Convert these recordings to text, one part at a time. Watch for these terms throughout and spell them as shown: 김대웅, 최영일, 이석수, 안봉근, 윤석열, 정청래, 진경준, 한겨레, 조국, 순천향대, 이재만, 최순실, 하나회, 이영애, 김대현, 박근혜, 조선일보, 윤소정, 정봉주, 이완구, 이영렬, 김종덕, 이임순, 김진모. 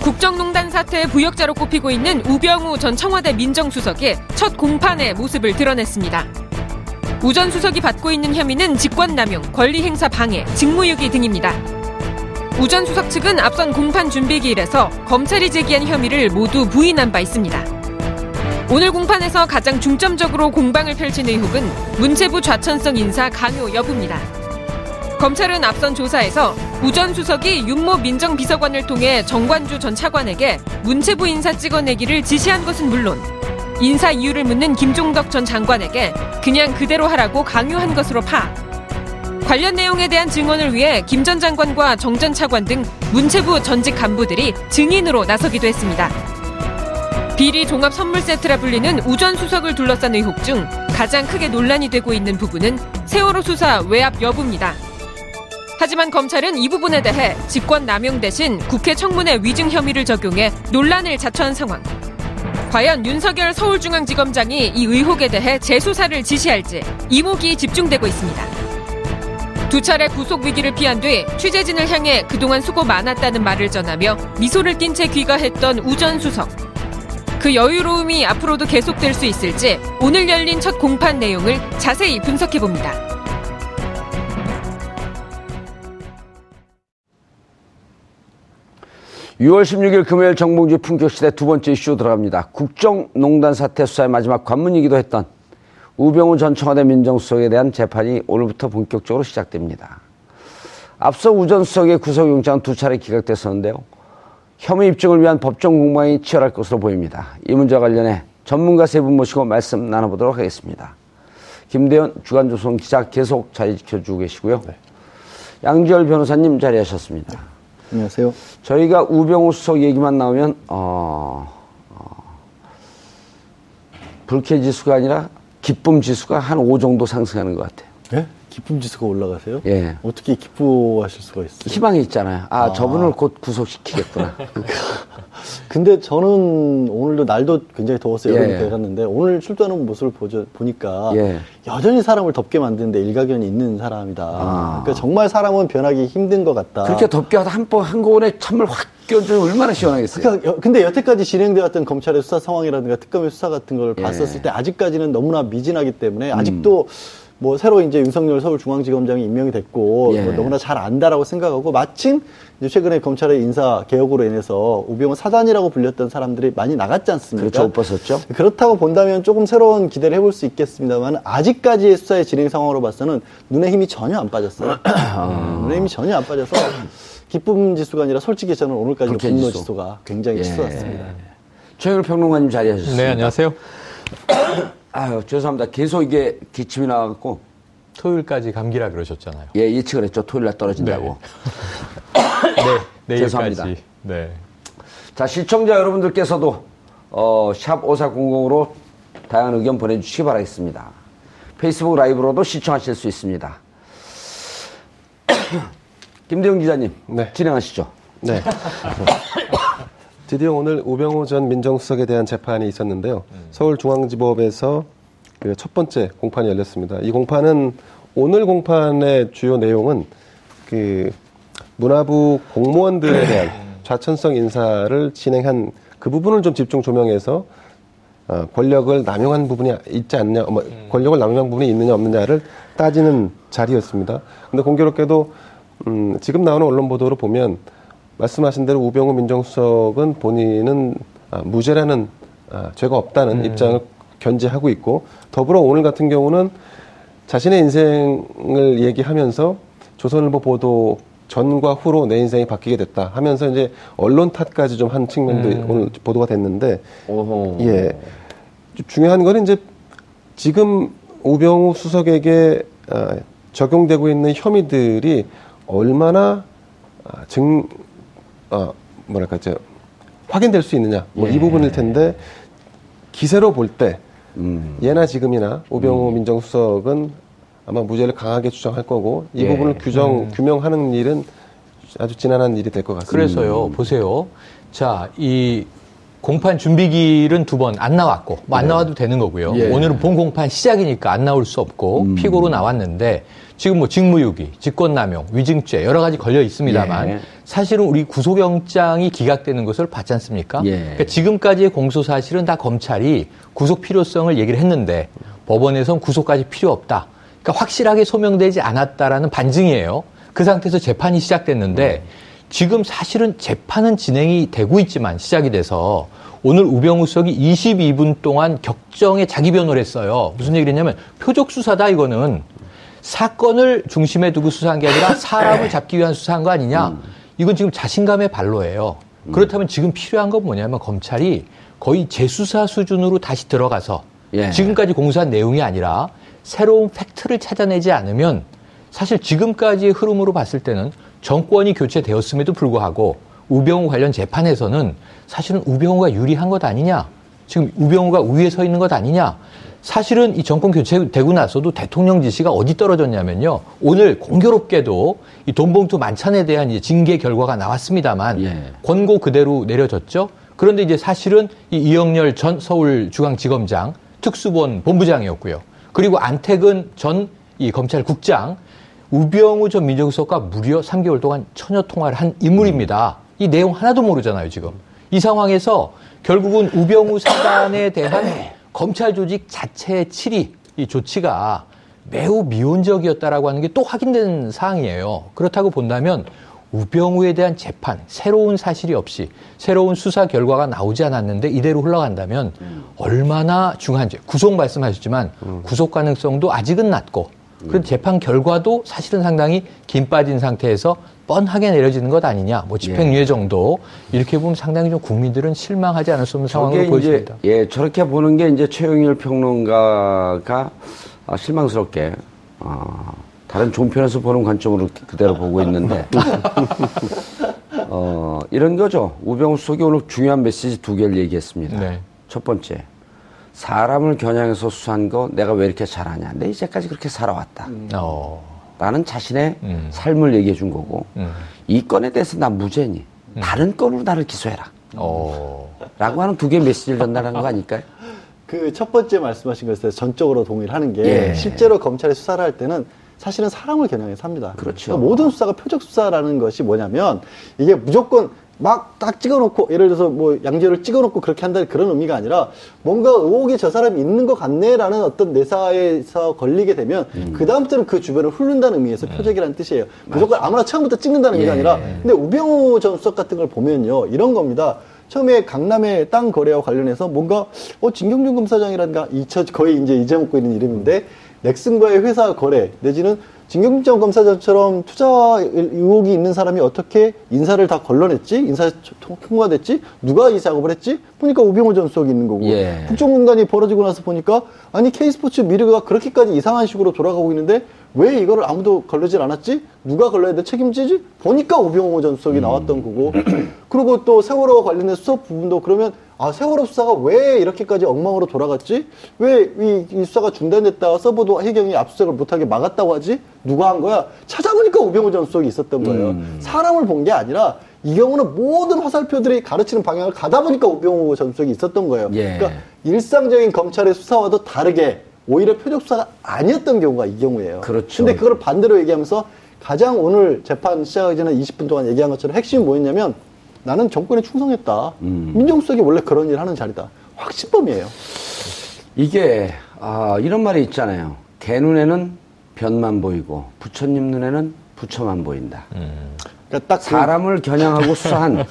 국정농단 사태의 부역자로 꼽히고 있는 우병우 전 청와대 민정수석이 첫 공판의 모습을 드러냈습니다. 우 전 수석이 받고 있는 혐의는 직권남용, 권리행사 방해, 직무유기 등입니다. 우 전 수석 측은 앞선 공판 준비기일에서 검찰이 제기한 혐의를 모두 부인한 바 있습니다. 오늘 공판에서 가장 중점적으로 공방을 펼친 의혹은 문체부 좌천성 인사 강요 여부입니다. 검찰은 앞선 조사에서 우 전 수석이 윤모 민정비서관을 통해 정관주 전 차관에게 문체부 인사 찍어내기를 지시한 것은 물론 인사 이유를 묻는 김종덕 전 장관에게 그냥 그대로 하라고 강요한 것으로 파악. 관련 내용에 대한 증언을 위해 김 전 장관과 정 전 차관 등 문체부 전직 간부들이 증인으로 나서기도 했습니다. 비리 종합 선물 세트라 불리는 우 전 수석을 둘러싼 의혹 중 가장 크게 논란이 되고 있는 부분은 세월호 수사 외압 여부입니다. 하지만 검찰은 이 부분에 대해 직권남용 대신 국회 청문회 위증 혐의를 적용해 논란을 자초한 상황. 과연 윤석열 서울중앙지검장이 이 의혹에 대해 재수사를 지시할지 이목이 집중되고 있습니다. 두 차례 구속 위기를 피한 뒤 취재진을 향해 그동안 수고 많았다는 말을 전하며 미소를 띤 채 귀가했던 우 전 수석. 그 여유로움이 앞으로도 계속될 수 있을지 오늘 열린 첫 공판 내용을 자세히 분석해봅니다. 금요일 정봉주 품격시대 두 번째 이슈 들어갑니다. 국정농단 사태 수사의 마지막 관문이기도 했던 우병우 전 청와대 민정수석에 대한 재판이 오늘부터 본격적으로 시작됩니다. 앞서 우 전 수석의 구속영장은 두 차례 기각됐었는데요. 혐의 입증을 위한 법정 공방이 치열할 것으로 보입니다. 이 문제와 관련해 전문가 세 분 모시고 말씀 나눠보도록 하겠습니다. 김대현 주간조선 기자 계속 자리 지켜주고 계시고요. 네. 양지열 변호사님 자리하셨습니다. 네. 안녕하세요. 저희가 우병우 수석 얘기만 나오면 불쾌 지수가 아니라 기쁨 지수가 한 5 정도 상승하는 것 같아요. 네? 기쁨 지수가 올라가세요? 예. 어떻게 기뻐하실 수가 있어요? 희망이 있잖아요. 아. 저분을 곧 구속시키겠구나. 근데 저는 오늘도 날도 굉장히 더웠어요. 여름이 되었는데 오늘 출두하는 모습을 보니까 여전히 사람을 덥게 만드는데 일가견이 있는 사람이다. 그러니까 정말 사람은 변하기 힘든 것 같다. 그렇게 덥게 하다 한꺼번에 찬물 확 껴주면 얼마나 시원하겠어요. 그러니까 근데 여태까지 진행되었던 검찰의 수사 상황이라든가 특검의 수사 같은 걸 봤었을 때 아직까지는 너무나 미진하기 때문에 아직도 뭐 새로 이제 윤석열 서울중앙지검장이 임명이 됐고 뭐 너무나 잘 안다라고 생각하고 마침 이제 최근에 검찰의 인사 개혁으로 인해서 우병우 사단이라고 불렸던 사람들이 많이 나갔지 않습니까? 그렇죠, 못 봤었죠. 그렇다고 본다면 조금 새로운 기대를 해볼 수 있겠습니다만 아직까지의 수사의 진행 상황으로 봐서는 눈에 힘이 전혀 안 빠졌어요. 눈에 힘이 전혀 안 빠져서 기쁨 지수가 아니라 솔직히 저는 오늘까지 분노 지수가 굉장히 치솟았습니다. 최영일 평론가님 자리하셨습니다. 네, 안녕하세요. 아유, 죄송합니다. 계속 이게 기침이 나와갖고. 토요일까지 감기라 그러셨잖아요. 예, 예측을 했죠. 토요일 날 떨어진다고. 네. 네, 죄송합니다. 네. 자, 시청자 여러분들께서도, 샵 5400으로 다양한 의견 보내주시기 바라겠습니다. 페이스북 라이브로도 시청하실 수 있습니다. 김대웅 기자님. 네. 진행하시죠. 네. 드디어 오늘 우병우 전 민정수석에 대한 재판이 있었는데요. 서울중앙지법에서 그 첫 번째 공판이 열렸습니다. 이 공판은 오늘 공판의 주요 내용은 그 문화부 공무원들에 대한 좌천성 인사를 진행한 그 부분을 좀 집중 조명해서 권력을 남용한 부분이 있지 않냐, 권력을 남용한 부분이 있느냐 없느냐를 따지는 자리였습니다. 근데 공교롭게도 지금 나오는 언론 보도로 보면 말씀하신 대로 우병우 민정수석은 본인은 무죄라는 죄가 없다는 입장을 견지하고 있고, 더불어 오늘 같은 경우는 자신의 인생을 얘기하면서 조선일보 보도 전과 후로 내 인생이 바뀌게 됐다 하면서 이제 언론 탓까지 좀 한 측면도 오늘 보도가 됐는데, 오호. 예, 중요한 건 이제 지금 우병우 수석에게 적용되고 있는 혐의들이 얼마나 확인될 수 있느냐, 뭐 예. 이 부분일 텐데, 기세로 볼 때 예나 지금이나 우병우 민정수석은 아마 무죄를 강하게 주장할 거고, 이 예. 부분을 규명하는 일은 아주 지난한 일이 될 것 같습니다. 그래서요, 보세요. 자, 이 공판 준비기일은 두 번 안 나왔고, 뭐 안 나와도 되는 거고요. 예. 오늘은 본 공판 시작이니까 안 나올 수 없고, 피고로 나왔는데, 지금 뭐 직무유기, 직권남용, 위증죄 여러 가지 걸려 있습니다만 예. 사실은 우리 구속영장이 기각되는 것을 봤지 않습니까? 예. 그러니까 지금까지의 공소사실은 다 검찰이 구속 필요성을 얘기를 했는데 법원에선 구속까지 필요 없다. 그러니까 확실하게 소명되지 않았다라는 반증이에요. 그 상태에서 재판이 시작됐는데 지금 사실은 재판은 진행이 되고 있지만 시작이 돼서 오늘 우병우 수석이 22분 동안 격정에 자기 변호를 했어요. 무슨 얘기를 했냐면 표적수사다 이거는. 사건을 중심에 두고 수사한 게 아니라 사람을 잡기 위한 수사한 거 아니냐. 이건 지금 자신감의 발로예요. 그렇다면 지금 필요한 건 뭐냐면 검찰이 거의 재수사 수준으로 다시 들어가서 예. 지금까지 공수한 내용이 아니라 새로운 팩트를 찾아내지 않으면 사실 지금까지의 흐름으로 봤을 때는 정권이 교체되었음에도 불구하고 우병우 관련 재판에서는 사실은 우병우가 유리한 것 아니냐. 지금 우병우가 우위에 서 있는 것 아니냐. 사실은 이 정권 교체되고 나서도 대통령 지시가 어디 떨어졌냐면요. 오늘 공교롭게도 이 돈봉투 만찬에 대한 이제 징계 결과가 나왔습니다만 예. 권고 그대로 내려졌죠. 그런데 이제 사실은 이 이영렬 전 서울중앙지검장 특수본 본부장이었고요. 그리고 안택은 전 이 검찰국장, 우병우 전 민정수석과 무려 3개월 동안 천여 통화를 한 인물입니다. 이 내용 하나도 모르잖아요, 지금. 이 상황에서 결국은 우병우 사단에 대한 검찰 조직 자체의 치리, 이 조치가 매우 미온적이었다라고 하는 게 또 확인된 사항이에요. 그렇다고 본다면 우병우에 대한 재판, 새로운 사실이 없이 새로운 수사 결과가 나오지 않았는데 이대로 흘러간다면 얼마나 중요한지, 구속 말씀하셨지만 구속 가능성도 아직은 낮고 그래도 재판 결과도 사실은 상당히 긴 빠진 상태에서 뻔하게 내려지는 것 아니냐, 뭐 집행유예 정도 이렇게 보면 상당히 좀 국민들은 실망하지 않을 수 없는 상황으로 보입니다. 예, 저렇게 보는 게 이제 최영일 평론가가 실망스럽게 다른 종편에서 보는 관점으로 그대로 보고 있는데 이런 거죠. 우병우 수석이 오늘 중요한 메시지 두 개를 얘기했습니다. 네. 첫 번째, 사람을 겨냥해서 수사한 거 내가 왜 이렇게 잘하냐. 내 이제까지 그렇게 살아왔다. 나는 자신의 삶을 얘기해 준 거고 이 건에 대해서 난 무죄니 다른 건으로 나를 기소해라 라고 하는 두 개의 메시지를 전달하는 거 아닐까요? 그 첫 번째 말씀하신 것에 대해서 전적으로 동의를 하는 게 예. 실제로 검찰이 수사를 할 때는 사실은 사람을 겨냥해서 합니다. 그렇죠. 그러니까 모든 수사가 표적 수사라는 것이 뭐냐면 이게 무조건 막 딱 찍어놓고 예를 들어서 뭐 양지열을 찍어놓고 그렇게 한다는 그런 의미가 아니라 뭔가 의혹이 저 사람이 있는 것 같네라는 어떤 내사에서 걸리게 되면 그 다음부터는 그 주변을 훑는다는 의미에서 표적이라는 뜻이에요. 무조건 아무나 처음부터 찍는다는 의미가 아니라. 근데 우병우 전 수석 같은 걸 보면요 이런 겁니다. 처음에 강남의 땅 거래와 관련해서 뭔가 진경준 검사장이란가 거의 이제 잊어먹고 있는 이름인데 넥슨과의 회사 거래 내지는 진경준 검사장처럼 투자 의혹이 있는 사람이 어떻게 인사를 다 걸러냈지? 인사 통과됐지? 누가 이 작업을 했지? 보니까 우병우 전 수석이 있는 거고 예. 국정농단이 벌어지고 나서 보니까 아니 K스포츠 미르가 그렇게까지 이상한 식으로 돌아가고 있는데 왜 이거를 아무도 걸러질 않았지? 누가 걸러야 돼? 책임지지? 보니까 우병우 전 수석이 나왔던 거고 그리고 또 세월호와 관련된 수석 부분도 그러면 세월호 수사가 왜 이렇게까지 엉망으로 돌아갔지? 왜 이 수사가 중단됐다가 서버도 해경이 압수수색을 못하게 막았다고 하지? 누가 한 거야? 찾아보니까 우병우 전 수석이 있었던 거예요. 사람을 본 게 아니라 이 경우는 모든 화살표들이 가르치는 방향을 가다 보니까 우병우 전 수석이 있었던 거예요. 예. 그러니까 일상적인 검찰의 수사와도 다르게 오히려 표적 수사가 아니었던 경우가 이 경우예요. 그렇죠. 근데 그걸 반대로 얘기하면서 가장 오늘 재판 시작하기 전에 20분 동안 얘기한 것처럼 핵심이 뭐였냐면 나는 정권에 충성했다. 민정수석이 원래 그런 일 하는 자리다. 확신범이에요. 이게 이런 말이 있잖아요. 개 눈에는 변만 보이고 부처님 눈에는 부처만 보인다. 그러니까 딱 사람을 겨냥하고 수사한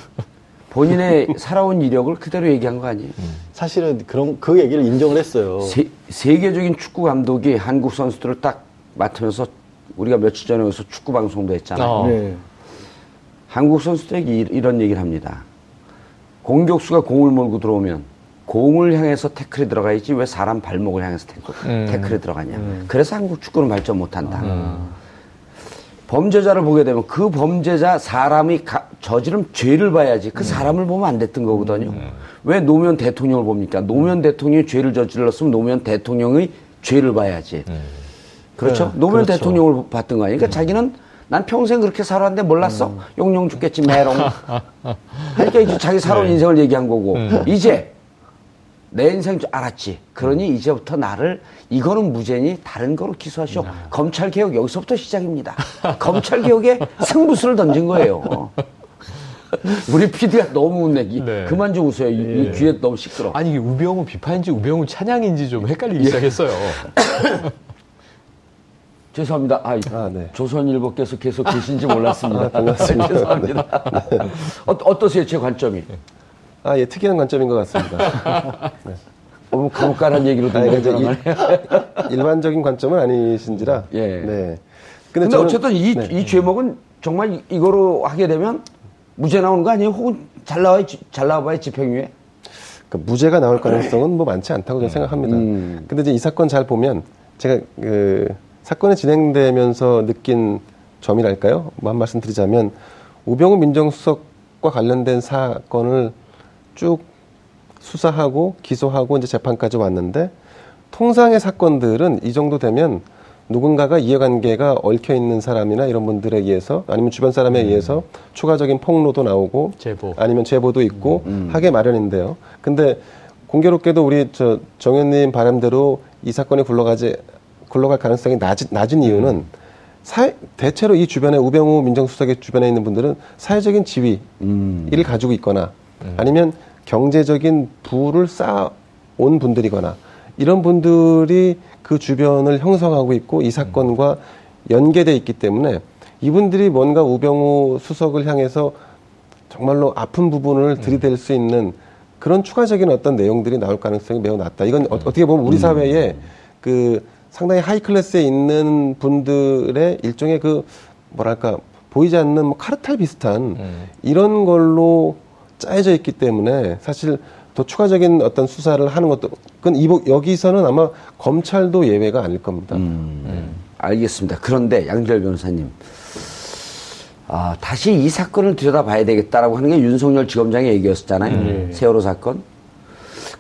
본인의 살아온 이력을 그대로 얘기한 거 아니에요? 사실은 그런 그 얘기를 인정을 했어요. 세계적인 축구 감독이 한국 선수들을 딱 맡으면서 우리가 며칠 전에 여기서 축구 방송도 했잖아요. 네. 한국 선수들에게 이런 얘기를 합니다. 공격수가 공을 몰고 들어오면 공을 향해서 태클이 들어가야지 왜 사람 발목을 향해서 태클이 들어가냐. 그래서 한국 축구는 발전 못한다. 범죄자를 보게 되면 그 범죄자 사람이 저지른 죄를 봐야지 그 사람을 보면 안 됐던 거거든요. 왜 노무현 대통령을 봅니까? 노무현 대통령이 죄를 저질렀으면 노무현 대통령의 죄를 봐야지. 그렇죠? 네, 노무현 그렇죠. 대통령을 봤던 거 아니에요. 그러니까 자기는 난 평생 그렇게 살았는데 몰랐어? 용용 죽겠지 매롱. 그러니까 이제 자기 살아온 인생을 얘기한 거고 이제 내 인생 줄 알았지. 그러니 이제부터 나를 이거는 무죄니 다른 거로 기소하시오. 검찰개혁 여기서부터 시작입니다. 검찰개혁에 승부수를 던진 거예요. 우리 PD가 너무 웃네기. 네. 그만 좀 웃어요. 이 귀에 너무 시끄러워. 아니 이게 우병우 비판인지 우병우 찬양인지 좀 헷갈리기 시작했어요. 죄송합니다. 네. 조선일보께서 계속 계신지 몰랐습니다. 반갑습니다. 죄송합니다. 네. 어떠세요? 제 관점이. 예, 특이한 관점인 것 같습니다. 네. 너무 가혹한 얘기로 듣는 일반적인 관점은 아니신지라. 예. 네. 근데 저는, 어쨌든 이 죄목은 정말 이거로 하게 되면 무죄 나오는 거 아니에요? 혹은 잘 나와봐야 집행유예? 그러니까 무죄가 나올 가능성은 뭐 많지 않다고 저는 생각합니다. 근데 이제 이 사건 잘 보면 제가 사건이 진행되면서 느낀 점이랄까요? 뭐 한 말씀 드리자면 우병우 민정수석과 관련된 사건을 쭉 수사하고 기소하고 이제 재판까지 왔는데 통상의 사건들은 이 정도 되면 누군가가 이해관계가 얽혀 있는 사람이나 이런 분들에 의해서 아니면 주변 사람에 의해서 추가적인 폭로도 나오고 제보. 아니면 제보도 있고 하게 마련인데요. 근데 공교롭게도 우리 정 의원님 바람대로 이 사건이 굴러갈 가능성이 낮은 이유는 대체로 이 주변에 우병우 민정수석의 주변에 있는 분들은 사회적인 지위를 가지고 있거나 아니면 경제적인 부를 쌓아온 분들이거나 이런 분들이 그 주변을 형성하고 있고 이 사건과 연계되어 있기 때문에 이분들이 뭔가 우병우 수석을 향해서 정말로 아픈 부분을 들이댈 수 있는 그런 추가적인 어떤 내용들이 나올 가능성이 매우 낮다. 이건 어떻게 보면 우리 사회에 그 상당히 하이 클래스에 있는 분들의 일종의 그 뭐랄까 보이지 않는 뭐 카르텔 비슷한 이런 걸로 짜여져 있기 때문에 사실 더 추가적인 어떤 수사를 하는 것도 그건 여기서는 아마 검찰도 예외가 아닐 겁니다. 알겠습니다. 그런데 양지열 변호사님 다시 이 사건을 들여다봐야 되겠다라고 하는 게 윤석열 지검장의 얘기였잖아요. 세월호 사건.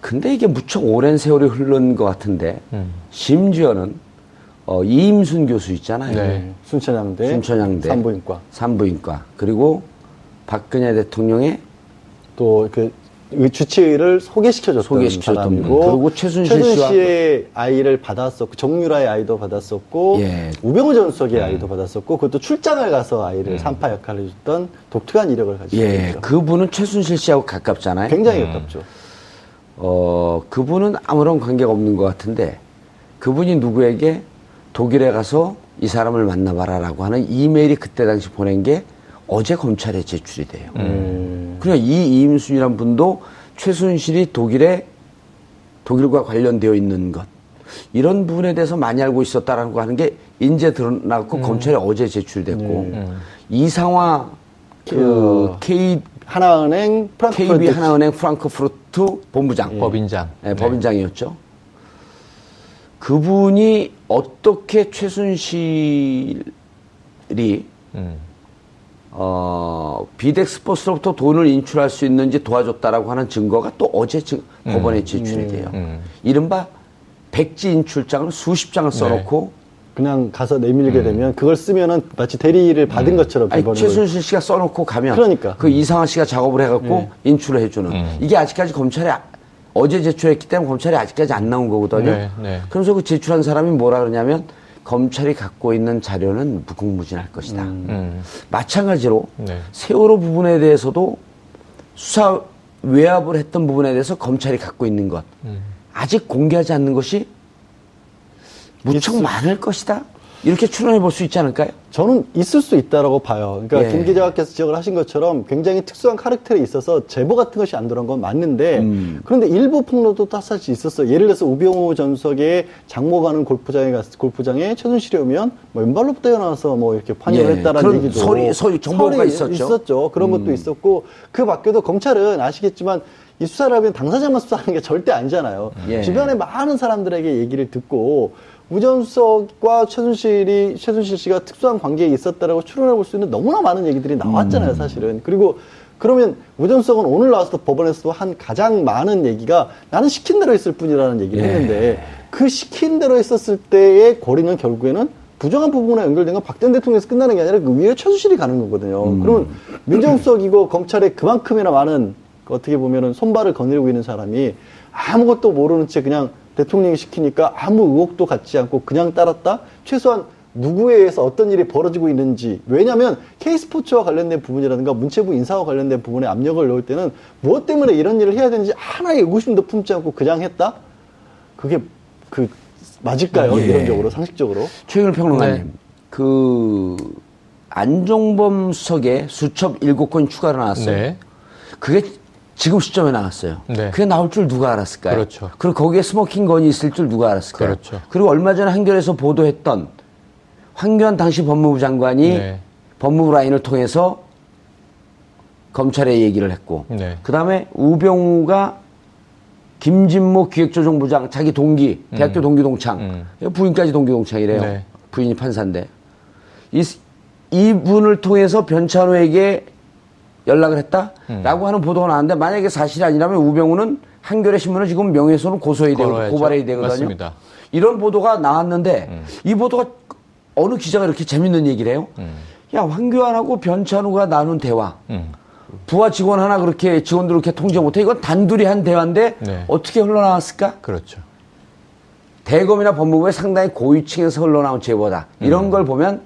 근데 이게 무척 오랜 세월이 흐른 것 같은데 심지어는 이임순 교수 있잖아요. 네. 순천향대 산부인과 그리고 박근혜 대통령의 또 그 주치의를 소개시켜줬던 분이고 그리고 최순실 씨의 아이를 받았었고 정유라의 아이도 받았었고 예. 우병우 전 수석의 아이도 받았었고 그것도 출장을 가서 아이를 산파 역할을 해줬던 독특한 이력을 가지고 예. 있죠. 그분은 최순실 씨하고 가깝잖아요. 굉장히 가깝죠. 그분은 아무런 관계가 없는 것 같은데 그분이 누구에게 독일에 가서 이 사람을 만나봐라라고 하는 이메일이 그때 당시 보낸 게 어제 검찰에 제출이 돼요. 그러니까 이 이임순이란 분도 최순실이 독일과 관련되어 있는 것 이런 부분에 대해서 많이 알고 있었다라는 거 하는 게 이제 드러났고 검찰에 어제 제출됐고 이상화 K 하나은행 프랑크푸르트. KB 하나은행 프랑크푸르트 본부장. 예. 법인장. 네, 법인장이었죠. 그분이 어떻게 최순실이 비덱스포스로부터 돈을 인출할 수 있는지 도와줬다라고 하는 증거가 또 어제 법원에 제출이 돼요. 이른바 백지 인출장을 수십 장을 써놓고 네. 그냥 가서 내밀게 되면 그걸 쓰면은 마치 대리를 받은 것처럼 아니, 최순실 씨가 써놓고 가면 그러니까 그 이상화 씨가 작업을 해갖고 인출을 해주는 이게 아직까지 검찰에 어제 제출했기 때문에 검찰이 아직까지 안 나온 거거든요. 네, 네. 그러면서 그 제출한 사람이 뭐라 그러냐면 검찰이 갖고 있는 자료는 무궁무진할 것이다. 마찬가지로 네. 세월호 부분에 대해서도 수사 외압을 했던 부분에 대해서 검찰이 갖고 있는 것 아직 공개하지 않는 것이 무척 많을 것이다? 이렇게 추론해 볼 수 있지 않을까요? 저는 있을 수 있다라고 봐요. 그러니까 김 기자께서 지적을 하신 것처럼 굉장히 특수한 카렉터에 있어서 제보 같은 것이 안 들어온 건 맞는데 그런데 일부 폭로도 사실 있었어요. 예를 들어서 우병우 전석의 장모가는 골프장에 최순실이 오면 뭐 왼발로 뛰어나와서 뭐 이렇게 환영을 했다라는 그런 얘기도 소리 정보가 있었죠. 그런 것도 있었고 그 밖에도 검찰은 아시겠지만 이 수사를 하면 당사자만 수사하는 게 절대 아니잖아요. 주변에 많은 사람들에게 얘기를 듣고 우전석과 최순실 씨가 특수한 관계에 있었다라고 추론해 볼 수 있는 너무나 많은 얘기들이 나왔잖아요, 사실은. 그리고 그러면 우전석은 오늘 나와서 법원에서도 한 가장 많은 얘기가 나는 시킨 대로 했을 뿐이라는 얘기를 했는데 그 시킨 대로 했었을 때의 고리는 결국에는 부정한 부분에 연결된 건 박대현 대통령에서 끝나는 게 아니라 그 위에 최순실이 가는 거거든요. 그러면 민정수석이고 검찰에 그만큼이나 많은 어떻게 보면은 손발을 거느리고 있는 사람이 아무것도 모르는 채 그냥 대통령이 시키니까 아무 의혹도 갖지 않고 그냥 따랐다? 최소한 누구에 의해서 어떤 일이 벌어지고 있는지. 왜냐하면 K스포츠와 관련된 부분이라든가 문체부 인사와 관련된 부분에 압력을 넣을 때는 무엇 때문에 이런 일을 해야 되는지 하나의 의구심도 품지 않고 그냥 했다? 그게 맞을까요? 이론적으로, 상식적으로. 최영일 평론가님, 그 안종범 수석에 수첩 7건 추가로 나왔어요. 그게 지금 시점에 나왔어요. 그게 나올 줄 누가 알았을까요? 그렇죠. 그리고 거기에 스모킹건이 있을 줄 누가 알았을까요? 그렇죠. 그리고 얼마 전에 한겨레에서 보도했던 황교안 당시 법무부 장관이 법무부 라인을 통해서 검찰에 얘기를 했고 그다음에 우병우가 김진모 기획조정부장 자기 동기, 대학교 동기 동창, 부인까지 동기 동창이래요. 부인이 판사인데. 이분을 통해서 변찬호에게 연락을 했다? 라고 하는 보도가 나왔는데 만약에 사실이 아니라면 우병우는 한겨레 신문을 지금 명예훼손을 고소해야 되고 고발해야 되거든요. 맞습니다. 이런 보도가 나왔는데 이 보도가 어느 기자가 이렇게 재밌는 얘기를 해요. 야, 황교안하고 변찬우가 나눈 대화. 부하 직원 하나 그렇게 직원들 그렇게 통제 못해. 이건 단둘이 한 대화인데 어떻게 흘러나왔을까? 그렇죠. 대검이나 법무부의 상당히 고위층에서 흘러나온 제보다. 이런 걸 보면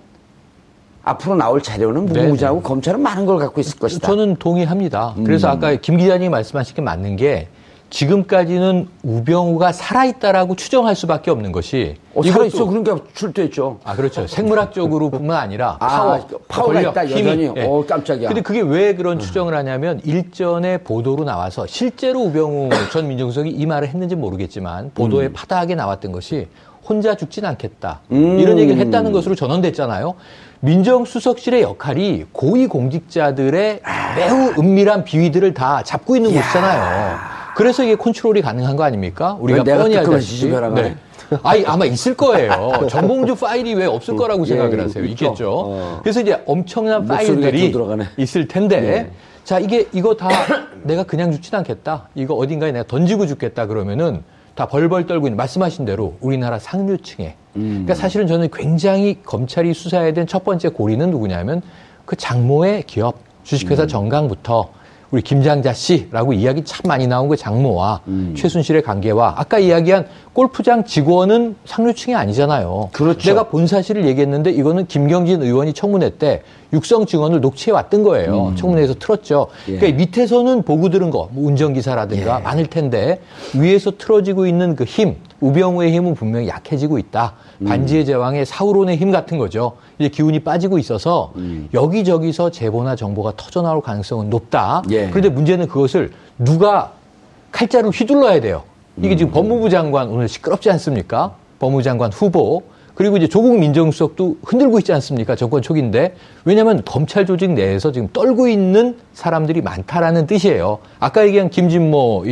앞으로 나올 자료는 무궁무진하고 검찰은 많은 걸 갖고 있을 것이다. 저는 동의합니다. 그래서 아까 김 기자님 말씀하신 게 맞는 게 지금까지는 우병우가 살아있다라고 추정할 수밖에 없는 것이 살아있어. 그러니까 출두했죠. 아, 그렇죠. 생물학적으로 뿐만 아니라 파워가 권력, 있다. 여전히. 깜짝이야. 근데 그게 왜 그런 추정을 하냐면 일전에 보도로 나와서 실제로 우병우 전 민정수석이 이 말을 했는지 모르겠지만 보도에 파다하게 나왔던 것이 혼자 죽진 않겠다. 이런 얘기를 했다는 것으로 전언됐잖아요. 민정수석실의 역할이 고위공직자들의 매우 은밀한 비위들을 다 잡고 있는 곳이잖아요. 그래서 이게 컨트롤이 가능한 거 아닙니까? 우리가 뻔히 알다시피. 아마 있을 거예요. 정봉주 파일이 왜 없을 거라고 생각을 하세요? 있겠죠. 그래서 이제 엄청난 파일들이 있을 텐데 자, 이거 다 내가 그냥 죽진 않겠다. 이거 어딘가에 내가 던지고 죽겠다 그러면은 다 벌벌 떨고 있는 말씀하신 대로 우리나라 상류층에 그러니까 사실은 저는 굉장히 검찰이 수사해야 된 첫 번째 고리는 누구냐면 그 장모의 기업 주식회사 정강부터 우리 김장자 씨라고 이야기 참 많이 나온 그 장모와 최순실의 관계와 아까 이야기한 골프장 직원은 상류층이 아니잖아요. 그렇죠. 내가 본 사실을 얘기했는데 이거는 김경진 의원이 청문회 때 육성 증언을 녹취해 왔던 거예요. 청문회에서 틀었죠. 그러니까 밑에서는 보고 들은 거, 뭐 운전기사라든가 많을 텐데 위에서 틀어지고 있는 그 힘, 우병우의 힘은 분명히 약해지고 있다. 반지의 제왕의 사우론의 힘 같은 거죠. 이제 기운이 빠지고 있어서 여기저기서 제보나 정보가 터져나올 가능성은 높다. 그런데 문제는 그것을 누가 칼자루 휘둘러야 돼요. 이게 지금 법무부 장관 오늘 시끄럽지 않습니까? 법무부 장관 후보. 그리고 이제 조국 민정수석도 흔들고 있지 않습니까? 정권 초기인데. 왜냐하면 검찰 조직 내에서 지금 떨고 있는 사람들이 많다라는 뜻이에요. 아까 얘기한 김진모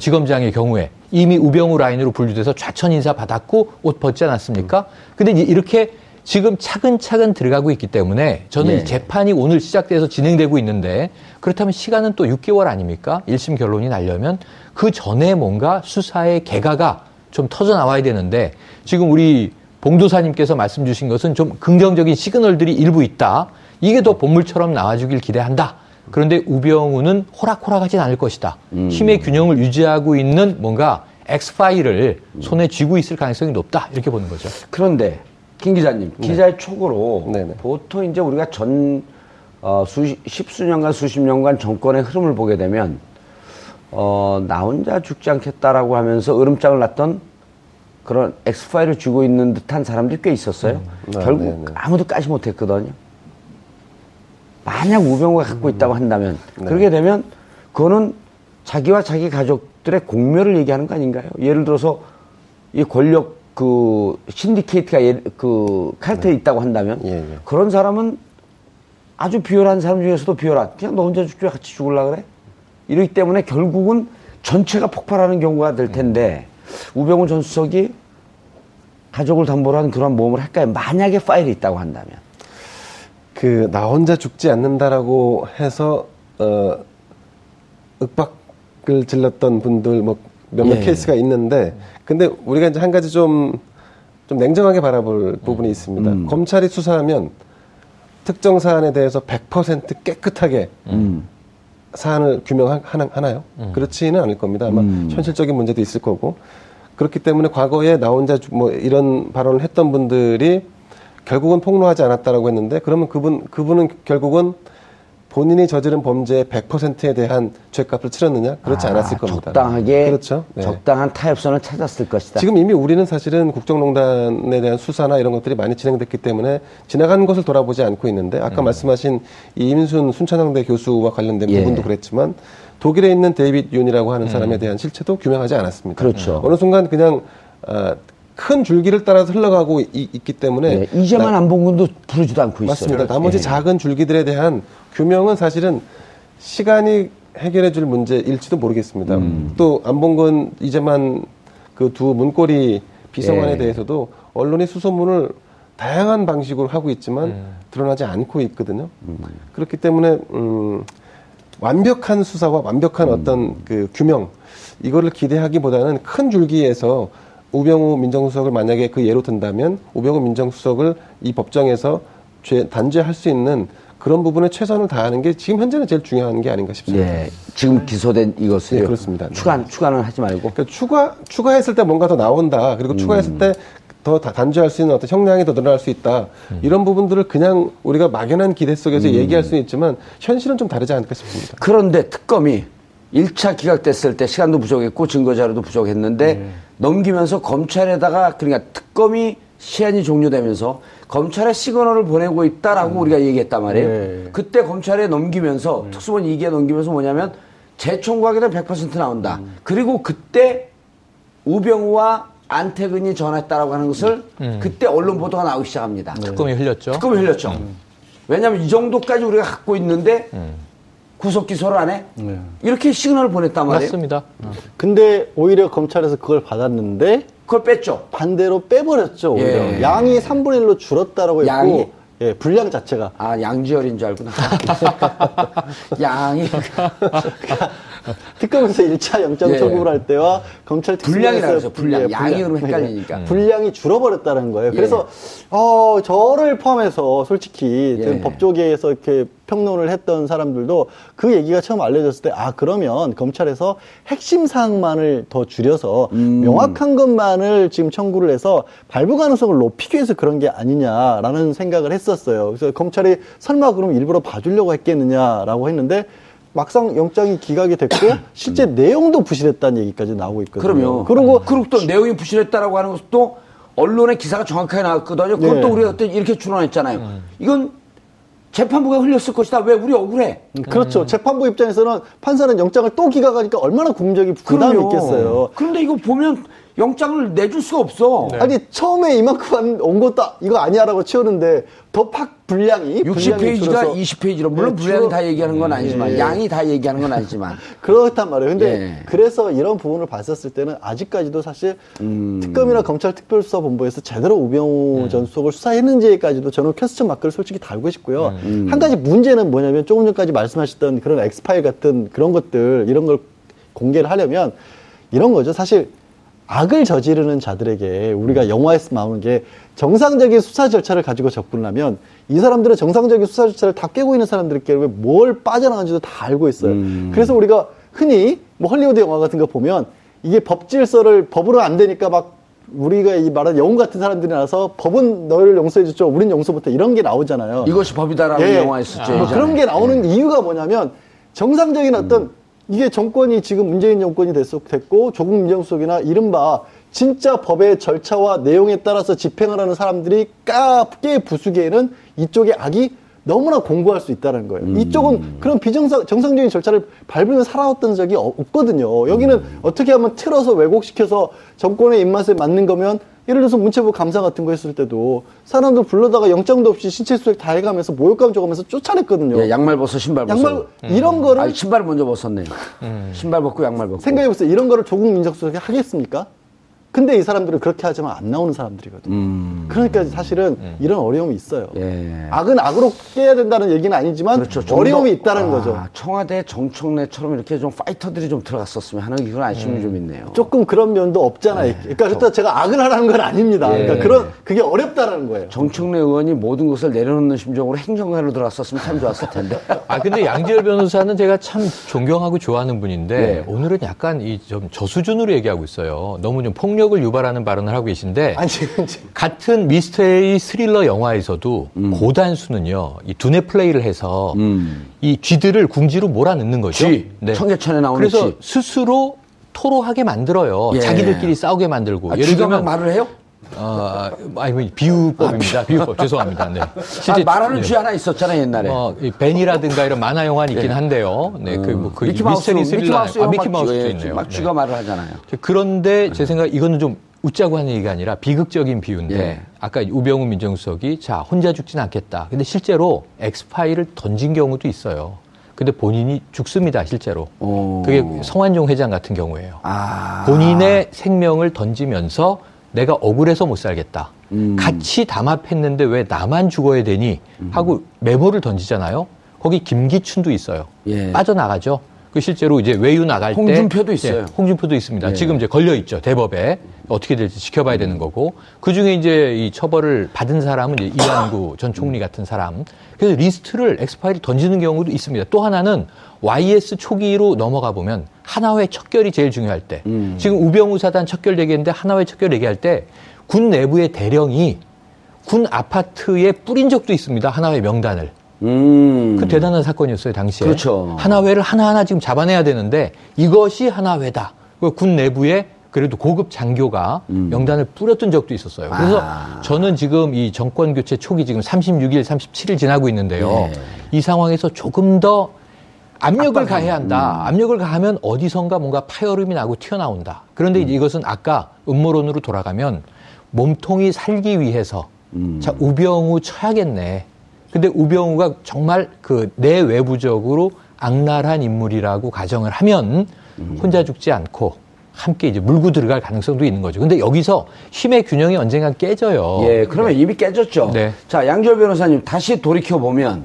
지검장의 경우에 이미 우병우 라인으로 분류돼서 좌천 인사 받았고 옷 벗지 않았습니까? 근데 이제 이렇게 지금 차근차근 들어가고 있기 때문에 저는 이 재판이 오늘 시작돼서 진행되고 있는데 그렇다면 시간은 또 6개월 아닙니까? 1심 결론이 나려면 그 전에 뭔가 수사의 개가가 좀 터져나와야 되는데 지금 우리 봉도사님께서 말씀 주신 것은 좀 긍정적인 시그널들이 일부 있다. 이게 더 본물처럼 나와주길 기대한다. 그런데 우병우는 호락호락하진 않을 것이다. 힘의 균형을 유지하고 있는 뭔가 X파일을 손에 쥐고 있을 가능성이 높다. 이렇게 보는 거죠. 그런데 김 기자님, 기자의 촉으로 보통 이제 우리가 십수년간, 수십년간 정권의 흐름을 보게 되면 나 혼자 죽지 않겠다라고 하면서 으름장을 놨던 그런 엑스파일을 쥐고 있는 듯한 사람들이 꽤 있었어요. 결국 아무도 까지 못했거든요. 만약 우병우가 갖고 있다고 한다면 그렇게 되면 그거는 자기와 자기 가족들의 공멸을 얘기하는 거 아닌가요? 예를 들어서 이 권력 그 신디케이트가 그 칼퇴에 있다고 한다면 그런 사람은 아주 비열한 사람 중에서도 비열한, 그냥 너 혼자 죽지 같이 죽을라 그래? 이러기 때문에 결국은 전체가 폭발하는 경우가 될 텐데 우병우 전 수석이 가족을 담보로 한 그런 모험을 할까요? 만약에 파일이 있다고 한다면. 그 나 혼자 죽지 않는다라고 해서 윽박을 질렀던 분들 뭐 몇몇 케이스가 있는데, 근데 우리가 이제 한 가지 좀 냉정하게 바라볼 부분이 있습니다. 검찰이 수사하면 특정 사안에 대해서 100% 깨끗하게 사안을 규명하나요? 그렇지는 않을 겁니다. 아마 현실적인 문제도 있을 거고. 그렇기 때문에 과거에 나 혼자 뭐 이런 발언을 했던 분들이 결국은 폭로하지 않았다라고 했는데, 그러면 그분은 결국은 본인이 저지른 범죄의 100%에 대한 죄값을 치렀느냐? 그렇지 않았을 겁니다. 적당하게, 그렇죠? 네. 적당한 타협선을 찾았을 것이다. 지금 이미 우리는 사실은 국정농단에 대한 수사나 이런 것들이 많이 진행됐기 때문에 지나간 것을 돌아보지 않고 있는데, 아까 말씀하신 이임순 순천향대 교수와 관련된 부분도 그랬지만 독일에 있는 데이빗 윤이라고 하는 사람에 대한 실체도 규명하지 않았습니다. 그렇죠. 어느 순간 그냥 큰 줄기를 따라서 흘러가고 있기 때문에 이재만 안봉근도 부르지도 않고 있어요. 맞습니다. 나머지 작은 줄기들에 대한 규명은 사실은 시간이 해결해 줄 문제일지도 모르겠습니다. 또 안봉근, 이재만 그 두 문고리 비서관에 대해서도 언론이 수소문을 다양한 방식으로 하고 있지만 드러나지 않고 있거든요. 그렇기 때문에 완벽한 수사와 완벽한 어떤 그 규명, 이거를 기대하기보다는 큰 줄기에서 우병우 민정수석을 만약에 그 예로 든다면 우병우 민정수석을 이 법정에서 단죄할 수 있는 그런 부분에 최선을 다하는 게 지금 현재는 제일 중요한 게 아닌가 싶습니다. 예, 지금 기소된 이것을 그렇습니다. 추가는 하지 말고 그러니까 추가했을 때 뭔가 더 나온다. 그리고 추가했을 때 더 단죄할 수 있는 어떤 형량이 더 늘어날 수 있다. 이런 부분들을 그냥 우리가 막연한 기대 속에서 얘기할 수는 있지만 현실은 좀 다르지 않을까 싶습니다. 그런데 특검이 1차 기각됐을 때 시간도 부족했고 증거자료도 부족했는데 넘기면서 검찰에다가, 그러니까 특검이 시한이 종료되면서 검찰에 시그널을 보내고 있다라고 우리가 얘기했단 말이에요. 그때 검찰에 넘기면서 특수본 2기에 넘기면서 뭐냐면 재청구하게 되면 100% 나온다. 그리고 그때 우병우와 안택은이 전화했다라고 하는 것을 그때 언론 보도가 나오기 시작합니다. 특검이 흘렸죠. 왜냐하면 이 정도까지 우리가 갖고 있는데 구속기소를 안 해? 이렇게 시그널을 보냈단 말이에요. 맞습니다. 근데 오히려 검찰에서 그걸 받았는데 그걸 뺐죠. 반대로 빼버렸죠. 오히려 양이 3분의 1로 줄었다라고 했고, 분량 자체가 양지열인 줄 알고 양이 특검에서 1차 영장 청구를 할 때와 검찰 특검에서 분량 양이로 헷갈리니까 분량이 줄어버렸다는 거예요. 그래서 저를 포함해서 솔직히 법조계에서 이렇게 평론을 했던 사람들도 그 얘기가 처음 알려졌을 때 그러면 검찰에서 핵심 사항만을 더 줄여서 명확한 것만을 지금 청구를 해서 발부 가능성을 높이기 위해서 그런 게 아니냐라는 생각을 했었어요. 그래서 검찰이 설마 그럼 일부러 봐주려고 했겠느냐라고 했는데 막상 영장이 기각이 됐고 실제 내용도 부실했다는 얘기까지 나오고 있거든요. 그럼요. 그리고 또 내용이 부실했다라고 하는 것도 언론의 기사가 정확하게 나왔거든요. 그것도 우리가 그때 이렇게 추론했잖아요. 이건 재판부가 흘렸을 것이다. 왜 우리 억울해? 그렇죠. 재판부 입장에서는 판사는 영장을 또 기각하니까 얼마나 국민적인 부담이 있겠어요. 그런데 이거 보면 영장을 내줄 수가 없어. 아니 처음에 이만큼 온 것도 이거 아니야라고 치우는데 더 팍 분량이 60페이지가 20페이지로 물론 분량이 다 얘기하는 건 아니지만 양이 다 얘기하는 건 아니지만 그렇단 말이에요. 근데 그래서 이런 부분을 봤었을 때는 아직까지도 사실 특검이나 검찰 특별수사본부에서 제대로 우병우 전 수석을 수사했는지까지도 저는 퀘스천 마크를 솔직히 달고 싶고요. 한 가지 문제는 뭐냐면 조금 전까지 말씀하셨던 그런 엑스파일 같은 그런 것들, 이런 걸 공개를 하려면 이런 거죠. 사실 악을 저지르는 자들에게 우리가 영화에서 나오는 게 정상적인 수사 절차를 가지고 접근을 하면 이 사람들은 정상적인 수사 절차를 다 깨고 있는 사람들께 뭘 빠져나가는지도 다 알고 있어요. 그래서 우리가 흔히 뭐 헐리우드 영화 같은 거 보면 이게 법 질서를 법으로 안 되니까 막 우리가 이 말한 영웅 같은 사람들이 나와서 법은 너희를 용서해줬죠. 우린 용서 못해. 이런 게 나오잖아요. 이것이 법이다라는 영화에 있었죠. 그런 게 나오는 이유가 뭐냐면 정상적인 어떤 이게 정권이 지금 문재인 정권이 됐고 조국 민정수석이나 이른바 진짜 법의 절차와 내용에 따라서 집행을 하는 사람들이 깝게 부수기에는 이쪽의 악이 너무나 공고할 수 있다는 거예요. 이쪽은 그런 정상적인 절차를 밟으며 살아왔던 적이 없거든요. 여기는 어떻게 하면 틀어서 왜곡시켜서 정권의 입맛에 맞는 거면 예를 들어서 문체부 감사 같은 거 했을 때도 사람들 불러다가 영장도 없이 신체 수색 다 해가면서 모욕감 줘가면서 쫓아냈거든요. 예, 양말 벗어 신발 벗어. 양말 이런 거를 아니, 신발 먼저 벗었네요. 신발 벗고 양말 벗고. 생각해보세요. 이런 거를 조국 민정수석이 하겠습니까? 근데 이 사람들은 그렇게 하지만 안 나오는 사람들이거든요. 그러니까 사실은 이런 어려움이 있어요. 예. 악은 악으로 깨야 된다는 얘기는 아니지만 그렇죠. 어려움이 있다는 거죠. 청와대 정청래처럼 이렇게 좀 파이터들이 좀 들어갔었으면 하는 이런 아쉬움이 좀 있네요. 조금 그런 면도 없잖아요. 예. 그러니까 일단 제가 악을 하라는 건 아닙니다. 예. 그러니까 그게 어렵다는 거예요. 정청래 의원이 모든 것을 내려놓는 심정으로 행정가로 들어갔었으면 참 좋았을 텐데. 아 근데 양지열 변호사는 제가 참 존경하고 좋아하는 분인데 예. 오늘은 약간 이 좀 저수준으로 얘기하고 있어요. 너무 좀 폭력을 유발하는 발언을 하고 계신데 아니, 같은 미스터의 스릴러 영화에서도 고단수는요 이 두뇌 플레이를 해서 이 쥐들을 궁지로 몰아넣는 거죠. 네. 청계천에 나오는 그래서 쥐. 스스로 토로하게 만들어요. 예. 자기들끼리 싸우게 만들고. 아, 예를 들면 말을 해요? 아니 비유법입니다. 비유법 죄송합니다. 네. 실제 말하는 쥐 하나 있었잖아요 옛날에. 벤이라든가 이런 만화 영화는 있긴 한데요. 네, 그 미스터리 스릴러 미키마우스도 있네요. 막 쥐가 말을 하잖아요. 그런데 제 생각 이거는 좀 웃자고 하는 얘기가 아니라 비극적인 비유인데 예. 아까 우병우 민정수석이 자 혼자 죽진 않겠다. 근데 실제로 엑스파일을 던진 경우도 있어요. 근데 본인이 죽습니다 실제로. 오. 그게 성환종 회장 같은 경우예요. 아. 본인의 생명을 던지면서. 내가 억울해서 못 살겠다. 같이 담합했는데 왜 나만 죽어야 되니? 하고 메모를 던지잖아요. 거기 김기춘도 있어요. 예. 빠져나가죠. 그 실제로 이제 외유 나갈 때. 홍준표도 있어요. 네, 홍준표도 있습니다. 예. 지금 이제 걸려있죠. 대법에. 어떻게 될지 지켜봐야 되는 거고. 그 중에 이제 이 처벌을 받은 사람은 이제 이완구 전 총리 같은 사람. 그래서 리스트를 엑스파일을 던지는 경우도 있습니다. 또 하나는 YS 초기로 넘어가 보면 하나회 척결이 제일 중요할 때 지금 우병우 사단 척결 얘기했는데 하나회 척결 얘기할 때 군 내부의 대령이 군 아파트에 뿌린 적도 있습니다. 하나회 명단을. 그 대단한 사건이었어요. 당시에. 그렇죠. 하나회를 하나하나 지금 잡아내야 되는데 이것이 하나회다. 군 내부에 그래도 고급 장교가 명단을 뿌렸던 적도 있었어요. 그래서 저는 지금 이 정권 교체 초기 지금 36일, 37일 지나고 있는데요. 네. 이 상황에서 조금 더 압력을 가해야 한다. 압력을 가하면 어디선가 뭔가 파열음이 나고 튀어나온다. 그런데 이것은 아까 음모론으로 돌아가면 몸통이 살기 위해서 자 우병우 쳐야겠네. 근데 우병우가 정말 그 내외부적으로 악랄한 인물이라고 가정을 하면 혼자 죽지 않고 함께 이제 물고 들어갈 가능성도 있는 거죠. 근데 여기서 힘의 균형이 언젠간 깨져요. 예, 그러면 네. 이미 깨졌죠. 네. 자, 양지열 변호사님 다시 돌이켜 보면.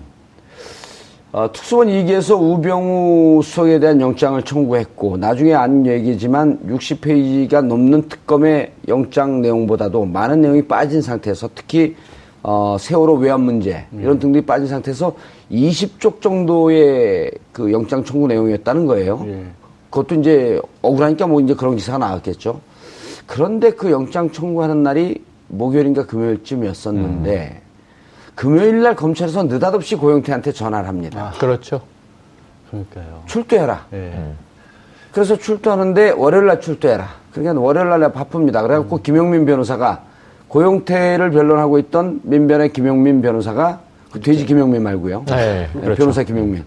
특수본 2기에서 우병우 수석에 대한 영장을 청구했고 나중에 안 얘기지만 60페이지가 넘는 특검의 영장 내용보다도 많은 내용이 빠진 상태에서 특히 세월호 외환 문제 이런 등등이 빠진 상태에서 20쪽 정도의 그 영장 청구 내용이었다는 거예요. 예. 그것도 이제 억울하니까 뭐 이제 그런 기사가 나왔겠죠. 그런데 그 영장 청구하는 날이 목요일인가 금요일쯤이었었는데 금요일 날 검찰에서 느닷없이 고영태한테 전화를 합니다. 아, 그렇죠. 그러니까요. 출두해라. 예. 그래서 출두하는데 월요일 날 출두해라. 그러니까 월요일 날 바쁩니다. 그래갖고 김용민 변호사가 고영태를 변론하고 있던 민변의 김용민 변호사가 그 돼지 김용민 말고요. 아, 예. 그렇죠. 변호사 김용민.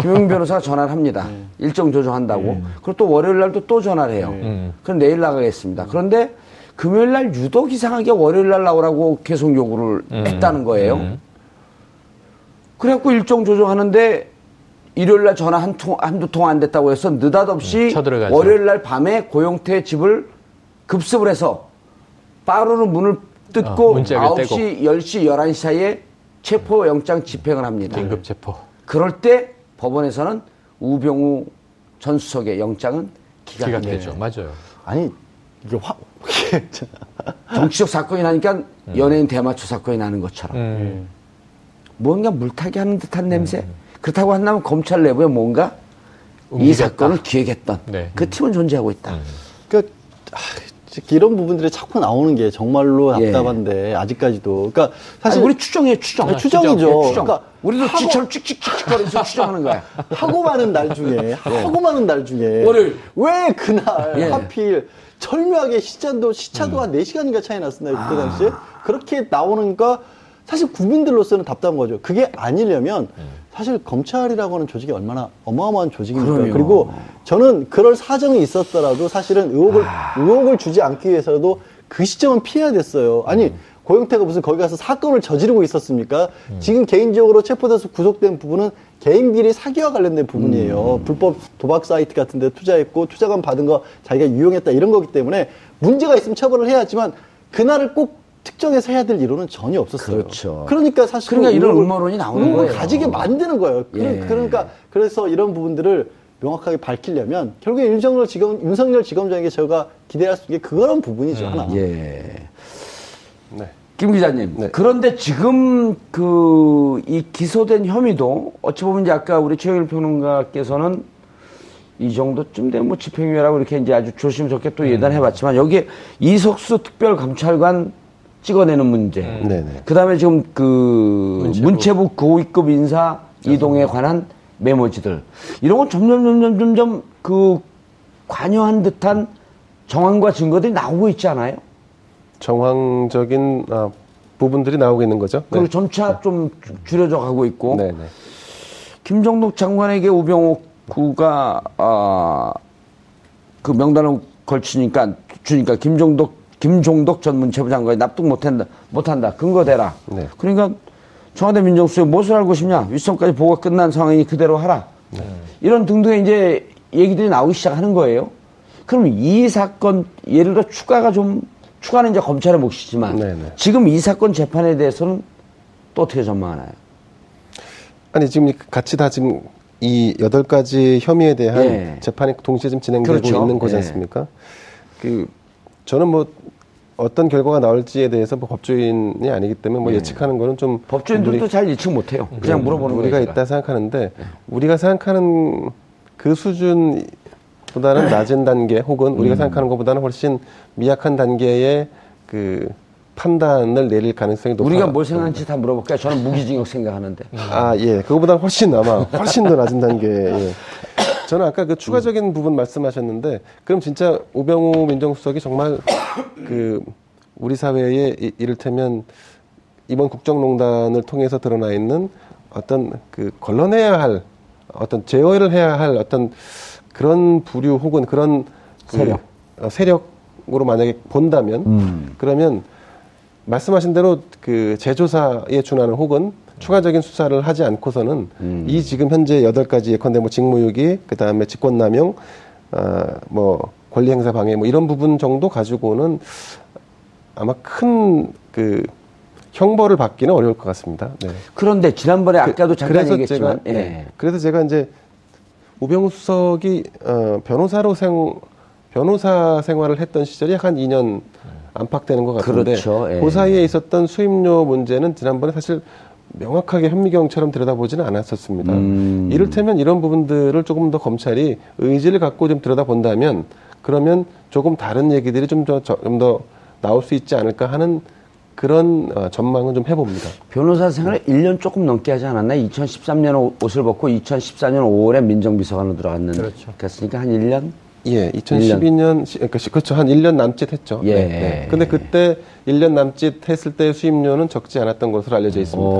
김용민 변호사가 전화를 합니다. 예. 일정 조정한다고. 그리고 또 월요일 날도 또 전화를 해요. 그럼 내일 나가겠습니다. 그런데 금요일 날 유독 이상하게 월요일 날 나오라고 계속 요구를 했다는 거예요. 그래갖고 일정 조정하는데 일요일 날 전화 한두 통 안 됐다고 해서 느닷없이 월요일 날 밤에 고영태 집을 급습을 해서 빠르르 문을 뜯고 9시, 10시, 11시 사이에 체포영장 집행을 합니다. 긴급체포. 그럴 때 법원에서는 우병우 전 수석의 영장은 기각되죠. 맞아요. 아니, 이게 정치적 사건이 나니까 연예인 대마초 사건이 나는 것처럼 뭔가 물타기 하는 듯한 냄새 그렇다고 한다면 검찰 내부에 뭔가 이 사건을 기획했던 네. 그 팀은 존재하고 있다. 그러니까 이런 부분들이 자꾸 나오는 게 정말로 답답한데 아직까지도 그러니까 사실 아니, 우리 추정이죠. 그러니까 우리도 쥐처럼 찍찍찍거리면서 추정하는 거야. 하고 많은 날 중에, 하고 많은 날 중에. 월요일. 왜 그날 하필 절묘하게 시차도 한 4시간인가 차이 났었나요, 그때 당시에? 그렇게 나오는가, 사실 국민들로서는 답답한 거죠. 그게 아니려면, 사실 검찰이라고 하는 조직이 얼마나 어마어마한 조직입니까? 그럼요. 그리고 저는 그럴 사정이 있었더라도 사실은 의혹을 주지 않기 위해서도 그 시점은 피해야 됐어요. 아니, 고영태가 무슨 거기 가서 사건을 저지르고 있었습니까? 지금 개인적으로 체포돼서 구속된 부분은 개인비리 사기와 관련된 부분이에요. 불법 도박 사이트 같은 데 투자했고 투자금 받은 거 자기가 유용했다 이런 거기 때문에 문제가 있으면 처벌을 해야 하지만 그날을 꼭 특정해서 해야 될 이론은 전혀 없었어요. 그렇죠. 그러니까 사실 그러니까 이런 음모론이 나오는 거예요. 음모론을 가지게 만드는 거예요. 예. 그러니까 그래서 이런 부분들을 명확하게 밝히려면 결국에 윤석열 지검장에게 제가 기대할 수 있는 게 그런 부분이죠. 하나. 예. 네. 김 기자님. 네. 그런데 지금 이 기소된 혐의도 어찌 보면 이제 아까 우리 최영일 평론가께서는 이 정도쯤 되면 뭐 집행유예라고 이렇게 이제 아주 조심스럽게 또 예단해봤지만 여기에 이석수 특별감찰관 찍어내는 문제. 그 다음에 지금 문체부 고위급 인사 이동에 관한 메모지들. 이런 건 점점 관여한 듯한 정황과 증거들이 나오고 있지 않아요? 정황적인 부분들이 나오고 있는 거죠. 그리고 네. 점차 좀 줄여져 가고 있고. 네네. 김종덕 장관에게 우병우 구가, 그 명단을 주니까 김종덕 전 문체부 장관이 납득 못한다. 근거 대라. 네. 그러니까 청와대 민정수석 무엇을 알고 싶냐. 윗선까지 보고가 끝난 상황이니 그대로 하라. 네. 이런 등등의 이제 얘기들이 나오기 시작하는 거예요. 그럼 이 사건 예를 들어 추가는 이제 검찰의 몫이지만 네네. 지금 이 사건 재판에 대해서는 또 어떻게 전망하나요? 아니 지금 같이 다 지금 이 8가지 혐의에 대한 재판이 동시에 지금 진행되고 그렇죠. 있는 거지 않습니까? 저는 뭐 어떤 결과가 나올지에 대해서 뭐 법조인이 아니기 때문에 뭐 예측하는 거는 좀 법조인들도 잘 예측 못해요. 그냥 물어보는 우리가 거니까. 있다 생각하는데 우리가 생각하는 그 수준보다는 낮은 단계 혹은 우리가 생각하는 것보다는 훨씬 미약한 단계의 그 판단을 내릴 가능성이 높아. 우리가 뭘 생각하는지 다 물어볼까요? 저는 무기징역 생각하는데. 아 예, 그거보다 훨씬 더 낮은 단계에. 저는 아까 그 추가적인 부분 말씀하셨는데, 그럼 진짜 우병우 민정수석이 정말 우리 사회에 이를테면 이번 국정농단을 통해서 드러나 있는 어떤 걸러내야 할 어떤 제어를 해야 할 어떤 그런 부류 혹은 그런 세력으로 만약에 본다면, 그러면 말씀하신 대로 그 재조사에 준하는 혹은 추가적인 수사를 하지 않고서는 이 지금 현재 8가지 예컨대 뭐 직무유기, 그 다음에 직권남용, 뭐 권리행사 방해 뭐 이런 부분 정도 가지고는 아마 큰 형벌을 받기는 어려울 것 같습니다. 네. 그런데 지난번에 아까도 잠깐 얘기했지만 그래서 제가 이제 우병우 수석이 변호사 생활을 했던 시절이 약 한 2년 안팎되는 것 같은데 그렇죠. 그 사이에 있었던 수임료 문제는 지난번에 사실 명확하게 현미경처럼 들여다보지는 않았었습니다. 이를테면 이런 부분들을 조금 더 검찰이 의지를 갖고 좀 들여다본다면 그러면 조금 다른 얘기들이 좀 더 나올 수 있지 않을까 하는 그런 전망은 좀 해봅니다. 변호사 생활을 1년 조금 넘게 하지 않았나? 2013년 옷을 벗고 2014년 5월에 민정비서관으로 들어갔는데 그랬으니까 한 1년? 예, 2012년, 그렇죠. 한 1년 남짓 했죠. 예. 네. 근데 그때 1년 남짓 했을 때 수임료는 적지 않았던 것으로 알려져 있습니다.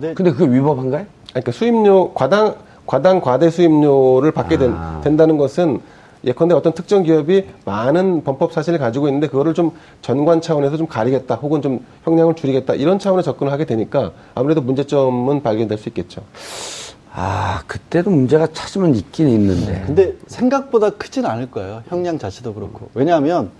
네. 근데 그게 위법한가요? 그러니까 수임료, 과대 수임료를 받게 된다는 것은 예컨대 어떤 특정 기업이 많은 범법 사실을 가지고 있는데 그거를 좀 전관 차원에서 좀 가리겠다 혹은 좀 형량을 줄이겠다 이런 차원에 접근을 하게 되니까 아무래도 문제점은 발견될 수 있겠죠. 그때도 문제가 찾으면 있긴 있는데. 근데 생각보다 크진 않을 거예요. 형량 자체도 그렇고. 왜냐하면,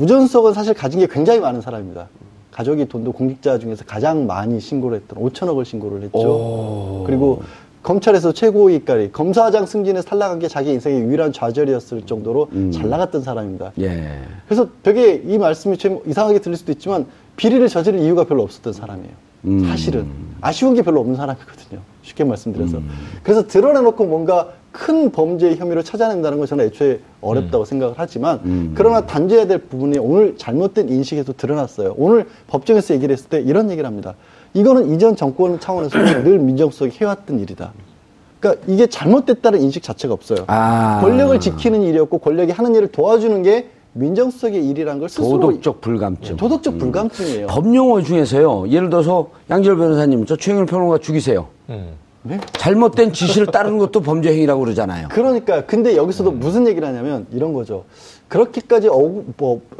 우전석은 사실 가진 게 굉장히 많은 사람입니다. 가족이 돈도 공직자 중에서 가장 많이 신고를 했던 5천억을 신고를 했죠. 그리고 검찰에서 최고위까지 검사장 승진에서 탈락한 게 자기 인생의 유일한 좌절이었을 정도로 잘 나갔던 사람입니다. 예. 그래서 되게 이 말씀이 좀 이상하게 들릴 수도 있지만 비리를 저지를 이유가 별로 없었던 사람이에요. 사실은 아쉬운 게 별로 없는 사람이거든요. 쉽게 말씀드려서. 그래서 드러내놓고 뭔가 큰 범죄의 혐의로 찾아낸다는 건 저는 애초에 어렵다고 생각을 하지만 그러나 단죄해야 될 부분이 오늘 잘못된 인식에서 드러났어요. 오늘 법정에서 얘기를 했을 때 이런 얘기를 합니다. 이거는 이전 정권 차원에서 늘 민정수석이 해왔던 일이다. 그러니까 이게 잘못됐다는 인식 자체가 없어요. 아. 권력을 지키는 일이었고 권력이 하는 일을 도와주는 게 민정수석의 일이라는 걸 스스로. 도덕적 불감증. 도덕적 불감증이에요. 법용어 중에서요. 예를 들어서 양지열 변호사님, 저 최영일 평론가 죽이세요. 네? 잘못된 지시를 따르는 것도 범죄 행위라고 그러잖아요. 그러니까 근데 여기서도 무슨 얘기를 하냐면 이런 거죠. 그렇게까지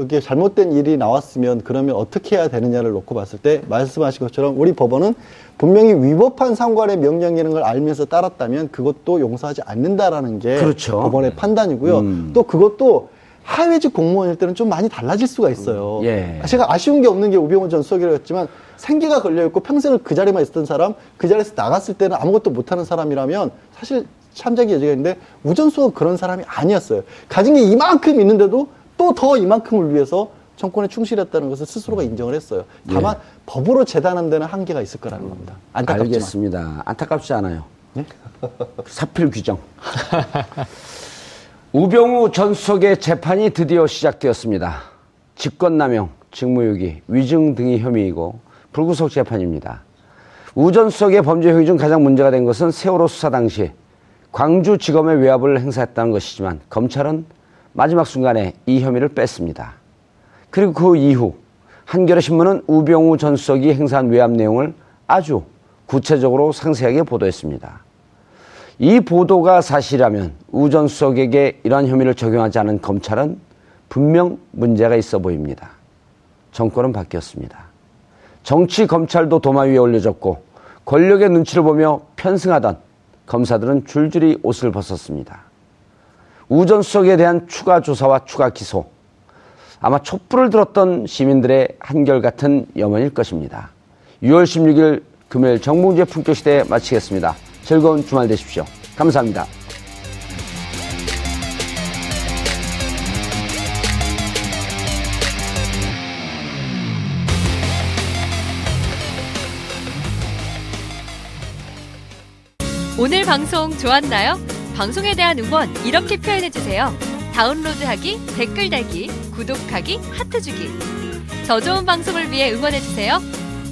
이게 잘못된 일이 나왔으면 그러면 어떻게 해야 되느냐를 놓고 봤을 때 말씀하신 것처럼 우리 법원은 분명히 위법한 상관의 명령이라는 걸 알면서 따랐다면 그것도 용서하지 않는다라는 게 그렇죠. 법원의 판단이고요. 또 그것도 하위직 공무원일 때는 좀 많이 달라질 수가 있어요. 예. 제가 아쉬운 게 없는 게 우병우 전 수석이라고 했지만 생계가 걸려있고 평생을 그 자리만 있었던 사람, 그 자리에서 나갔을 때는 아무것도 못하는 사람이라면 사실 참작의 여지가 있는데 우 전 수석은 그런 사람이 아니었어요. 가진 게 이만큼 있는데도 또 더 이만큼을 위해서 정권에 충실했다는 것을 스스로가 인정을 했어요. 다만 예. 법으로 재단한 데는 한계가 있을 거라는 겁니다. 안타깝지만. 알겠습니다. 안타깝지 않아요. 예? 사필 규정. 우병우 전 수석의 재판이 드디어 시작되었습니다. 직권남용, 직무유기, 위증 등의 혐의이고 불구속 재판입니다. 우 전 수석의 범죄 혐의 중 가장 문제가 된 것은 세월호 수사 당시 광주지검의 외압을 행사했다는 것이지만 검찰은 마지막 순간에 이 혐의를 뺐습니다. 그리고 그 이후 한겨레신문은 우병우 전 수석이 행사한 외압 내용을 아주 구체적으로 상세하게 보도했습니다. 이 보도가 사실이라면 우 전 수석에게 이러한 혐의를 적용하지 않은 검찰은 분명 문제가 있어 보입니다. 정권은 바뀌었습니다. 정치 검찰도 도마 위에 올려졌고 권력의 눈치를 보며 편승하던 검사들은 줄줄이 옷을 벗었습니다. 우 전 수석에 대한 추가 조사와 추가 기소, 아마 촛불을 들었던 시민들의 한결같은 염원일 것입니다. 6월 16일 금요일 정봉주의 품격시대 마치겠습니다. 즐거운 주말 되십시오. 감사합니다. 오늘 방송 좋았나요? 방송에 대한 응원 이렇게 표현해주세요. 다운로드하기, 댓글 달기, 구독하기, 하트 주기. 저 좋은 방송을 위해 응원해주세요.